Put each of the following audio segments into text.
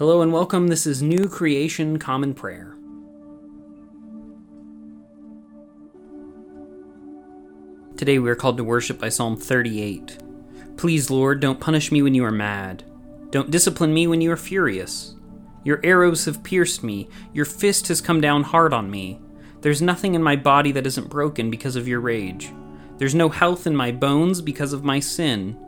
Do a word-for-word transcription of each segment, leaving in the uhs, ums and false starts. Hello and welcome. This is New Creation Common Prayer. Today we are called to worship by Psalm thirty-eight. Please, Lord, don't punish me when you are mad. Don't discipline me when you are furious. Your arrows have pierced me. Your fist has come down hard on me. There's nothing in my body that isn't broken because of your rage. There's no health in my bones because of my sin.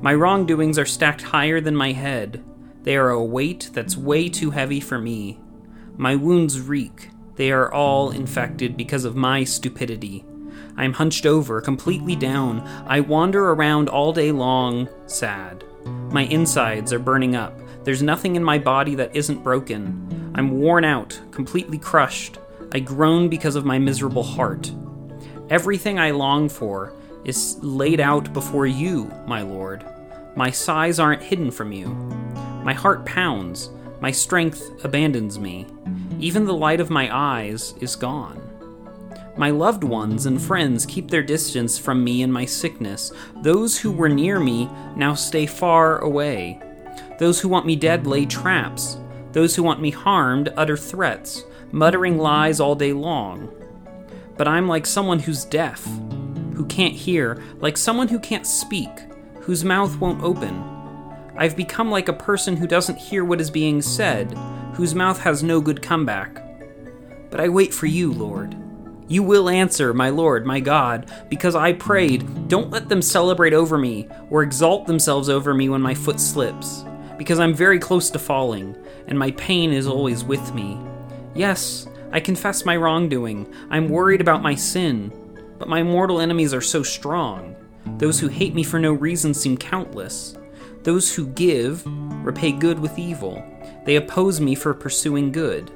My wrongdoings are stacked higher than my head. They are a weight that's way too heavy for me. My wounds reek. They are all infected because of my stupidity. I am hunched over, completely down. I wander around all day long, sad. My insides are burning up. There's nothing in my body that isn't broken. I'm worn out, completely crushed. I groan because of my miserable heart. Everything I long for is laid out before you, my Lord. My sighs aren't hidden from you. My heart pounds, my strength abandons me. Even the light of my eyes is gone. My loved ones and friends keep their distance from me in my sickness. Those who were near me now stay far away. Those who want me dead lay traps. Those who want me harmed utter threats, muttering lies all day long. But I'm like someone who's deaf, who can't hear, like someone who can't speak, whose mouth won't open. I've become like a person who doesn't hear what is being said, whose mouth has no good comeback. But I wait for you, Lord. You will answer, my Lord, my God, because I prayed, don't let them celebrate over me or exalt themselves over me when my foot slips, because I'm very close to falling, and my pain is always with me. Yes, I confess my wrongdoing. I'm worried about my sin, but my mortal enemies are so strong. Those who hate me for no reason seem countless. Those who give repay good with evil. They oppose me for pursuing good.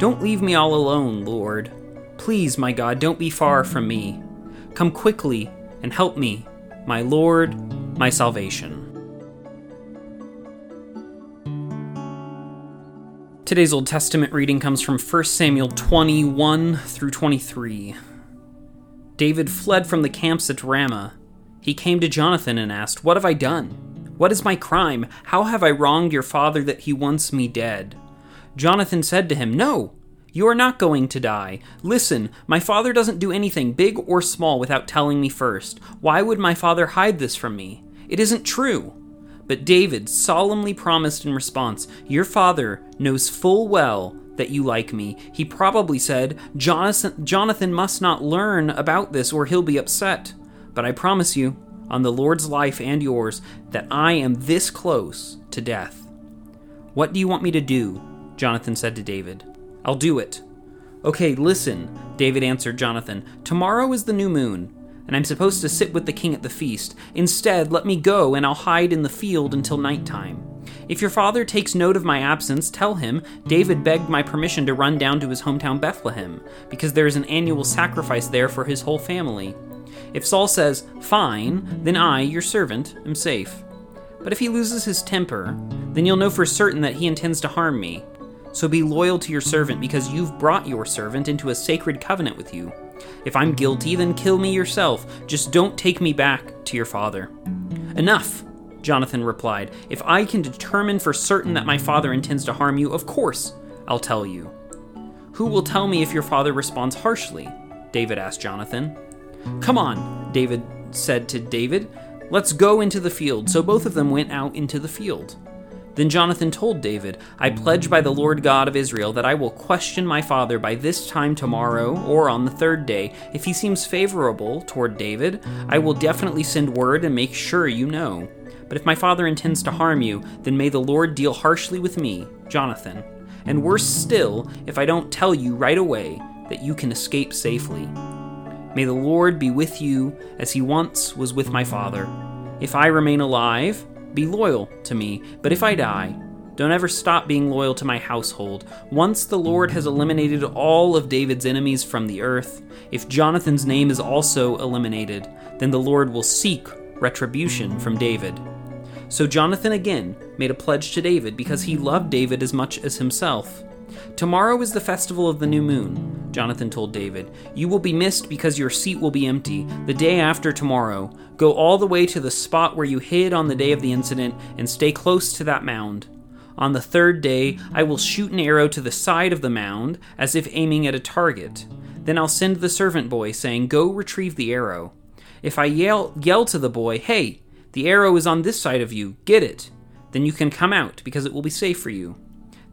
Don't leave me all alone, Lord. Please, my God, don't be far from me. Come quickly and help me, my Lord, my salvation. Today's Old Testament reading comes from First Samuel twenty-one through twenty-three. David fled from the camps at Ramah. He came to Jonathan and asked, "What have I done? What is my crime? How have I wronged your father that he wants me dead?" Jonathan said to him, "No, you are not going to die. Listen, my father doesn't do anything, big or small, without telling me first. Why would my father hide this from me? It isn't true." But David solemnly promised in response, "Your father knows full well that you like me. He probably said, 'Jonathan, Jonathan must not learn about this or he'll be upset.' But I promise you, on the Lord's life and yours, that I am this close to death." "What do you want me to do?" Jonathan said to David. "I'll do it." "Okay, listen," David answered Jonathan. "Tomorrow is the new moon, and I'm supposed to sit with the king at the feast. Instead, let me go and I'll hide in the field until nighttime. If your father takes note of my absence, tell him, 'David begged my permission to run down to his hometown Bethlehem, because there is an annual sacrifice there for his whole family.' If Saul says, 'Fine,' then I, your servant, am safe. But if he loses his temper, then you'll know for certain that he intends to harm me. So be loyal to your servant, because you've brought your servant into a sacred covenant with you. If I'm guilty, then kill me yourself. Just don't take me back to your father." "Enough," Jonathan replied. "If I can determine for certain that my father intends to harm you, of course I'll tell you." "Who will tell me if your father responds harshly?" David asked Jonathan. "Come on," David said to David. "Let's go into the field." So both of them went out into the field. Then Jonathan told David, "I pledge by the Lord God of Israel that I will question my father by this time tomorrow or on the third day. If he seems favorable toward David, I will definitely send word and make sure you know. But if my father intends to harm you, then may the Lord deal harshly with me, Jonathan. And worse still, if I don't tell you right away that you can escape safely. May the Lord be with you as he once was with my father. If I remain alive, be loyal to me. But if I die, don't ever stop being loyal to my household." Once the Lord has eliminated all of David's enemies from the earth, if Jonathan's name is also eliminated, then the Lord will seek retribution from David. So Jonathan again made a pledge to David because he loved David as much as himself. "Tomorrow is the festival of the new moon," Jonathan told David. "You will be missed because your seat will be empty. The day after tomorrow, go all the way to the spot where you hid on the day of the incident and stay close to that mound. On the third day, I will shoot an arrow to the side of the mound, as if aiming at a target. Then I'll send the servant boy, saying, 'Go retrieve the arrow.' If I yell, yell to the boy, 'Hey, the arrow is on this side of you, get it,' then you can come out, because it will be safe for you.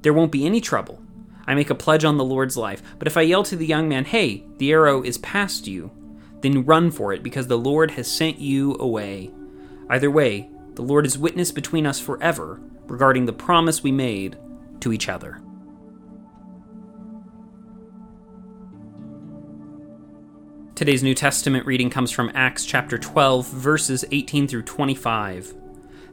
There won't be any trouble. I make a pledge on the Lord's life. But if I yell to the young man, 'Hey, the arrow is past you,' then run for it, because the Lord has sent you away. Either way, the Lord is witness between us forever regarding the promise we made to each other." Today's New Testament reading comes from Acts chapter twelve, verses eighteen through twenty-five.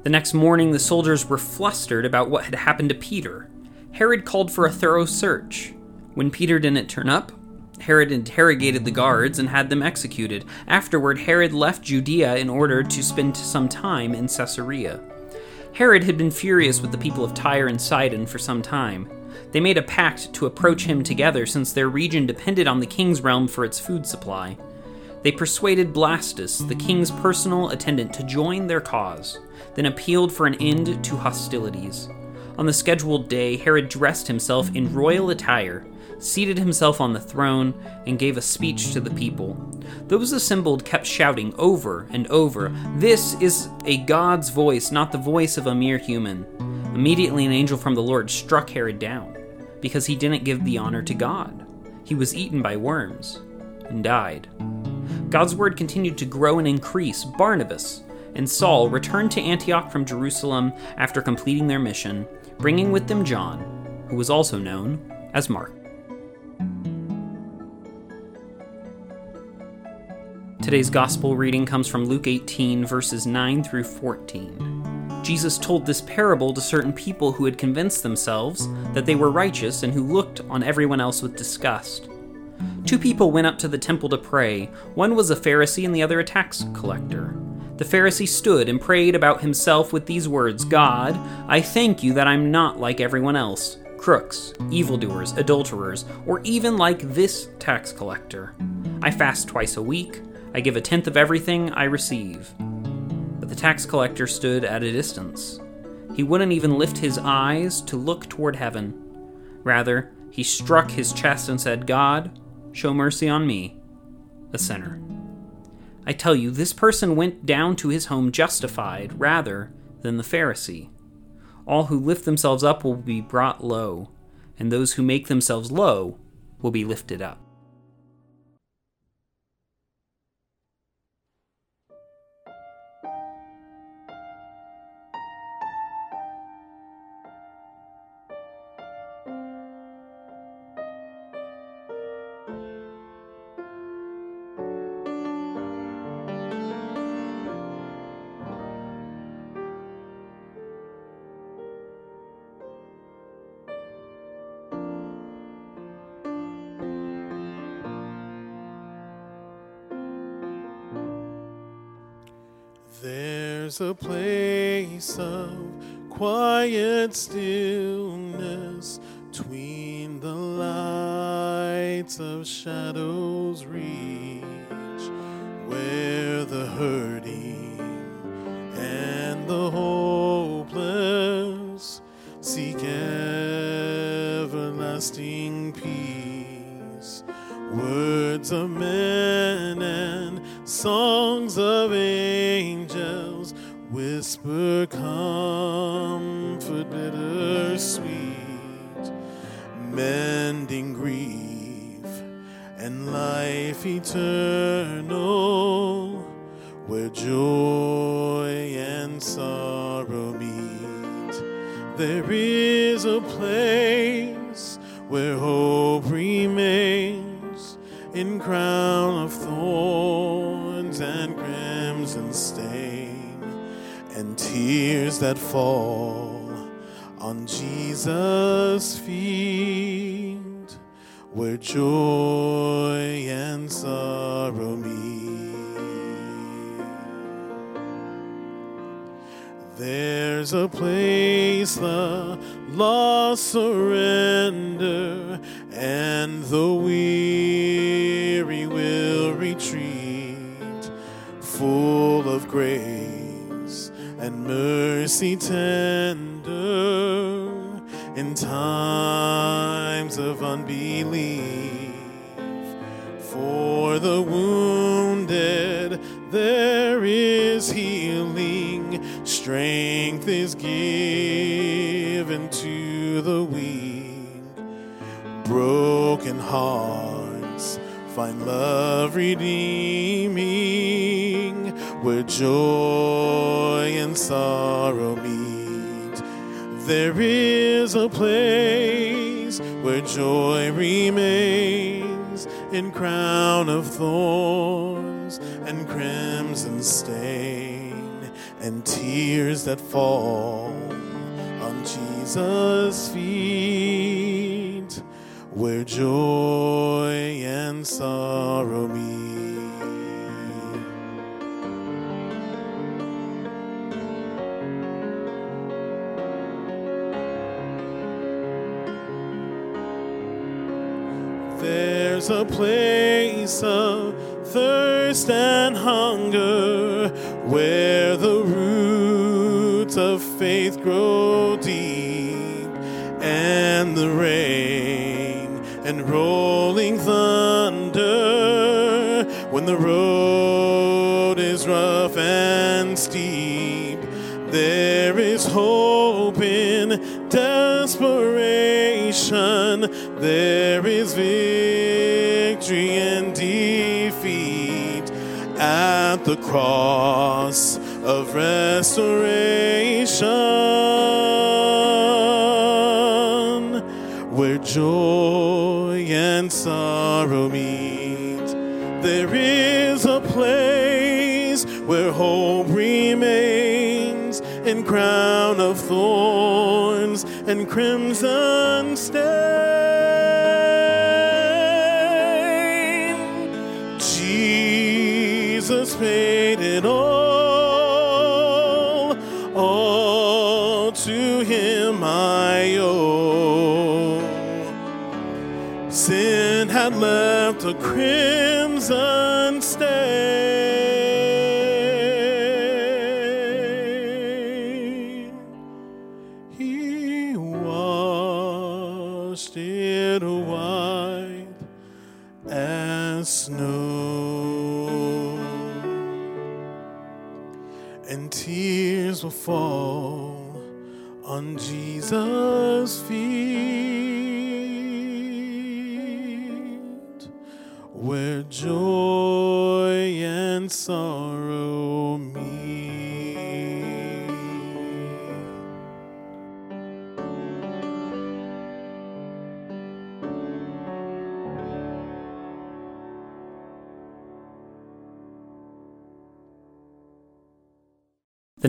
The next morning, the soldiers were flustered about what had happened to Peter. Herod called for a thorough search. When Peter didn't turn up, Herod interrogated the guards and had them executed. Afterward, Herod left Judea in order to spend some time in Caesarea. Herod had been furious with the people of Tyre and Sidon for some time. They made a pact to approach him together, since their region depended on the king's realm for its food supply. They persuaded Blastus, the king's personal attendant, to join their cause, then appealed for an end to hostilities. On the scheduled day, Herod dressed himself in royal attire, seated himself on the throne, and gave a speech to the people. Those assembled kept shouting over and over, "This is a God's voice, not the voice of a mere human." Immediately, an angel from the Lord struck Herod down, because he didn't give the honor to God. He was eaten by worms and died. God's word continued to grow and increase. Barnabas and Saul returned to Antioch from Jerusalem after completing their mission, bringing with them John, who was also known as Mark. Today's gospel reading comes from Luke eighteen, verses nine through fourteen. Jesus told this parable to certain people who had convinced themselves that they were righteous and who looked on everyone else with disgust. Two people went up to the temple to pray. One was a Pharisee and the other a tax collector. The Pharisee stood and prayed about himself with these words, "God, I thank you that I'm not like everyone else, crooks, evildoers, adulterers, or even like this tax collector. I fast twice a week. I give a tenth of everything I receive." The tax collector stood at a distance. He wouldn't even lift his eyes to look toward heaven. Rather, he struck his chest and said, "God, show mercy on me, a sinner." I tell you, this person went down to his home justified rather than the Pharisee. All who lift themselves up will be brought low, and those who make themselves low will be lifted up. There's a place of quiet stillness 'tween the lights of shadows reach, where the hurting and the hopeless seek everlasting peace. Words of men and songs of angels whisper comfort bittersweet, mending grief and life eternal, where joy and sorrow meet. There is a place where hope remains in crown of thorns and crimson stain, and tears that fall on Jesus' feet, where joy and sorrow meet. There's a place the lost surrender, and the weary will retreat, full of grace and mercy tender, in times of unbelief. For the wounded there is healing, strength is given to the weak. Broken hearts find love redeeming, where joy and sorrow meet. There is a place where joy remains, in crown of thorns and crimson stain, and tears that fall on Jesus' feet, where joy and sorrow meet. There There's a place of thirst and hunger, where the roots of faith grow deep, and the rain and rolling thunder, when the road is rough and steep, there is hope in desperation, there is victory and defeat at the cross of restoration, where joy and sorrow meet. There is a place where hope remains, in crown of thorns and crimson stain. Jesus paid it all, all to him I owe. Sin had left a crimson stain. He washed it white as snow. And tears will fall on Jesus' feet, where joy and sorrow meet. The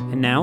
And now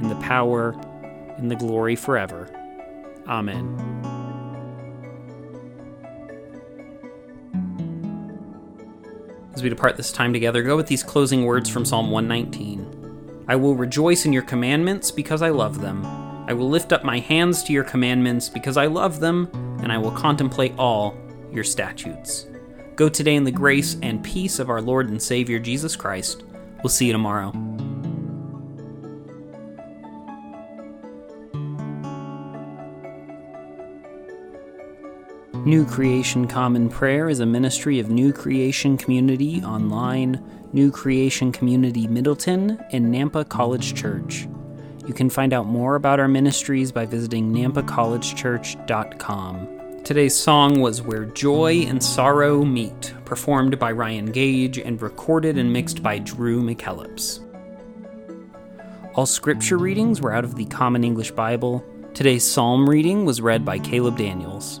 and the power, and the glory forever. Amen. As we depart this time together, go with these closing words from Psalm one nineteen. I will rejoice in your commandments because I love them. I will lift up my hands to your commandments because I love them, and I will contemplate all your statutes. Go today in the grace and peace of our Lord and Savior Jesus Christ. We'll see you tomorrow. New Creation Common Prayer is a ministry of New Creation Community Online, New Creation Community Middleton, and Nampa College Church. You can find out more about our ministries by visiting nampa college church dot com. Today's song was Where Joy and Sorrow Meet, performed by Ryan Gage and recorded and mixed by Drew McKellips. All scripture readings were out of the Common English Bible. Today's psalm reading was read by Caleb Daniels.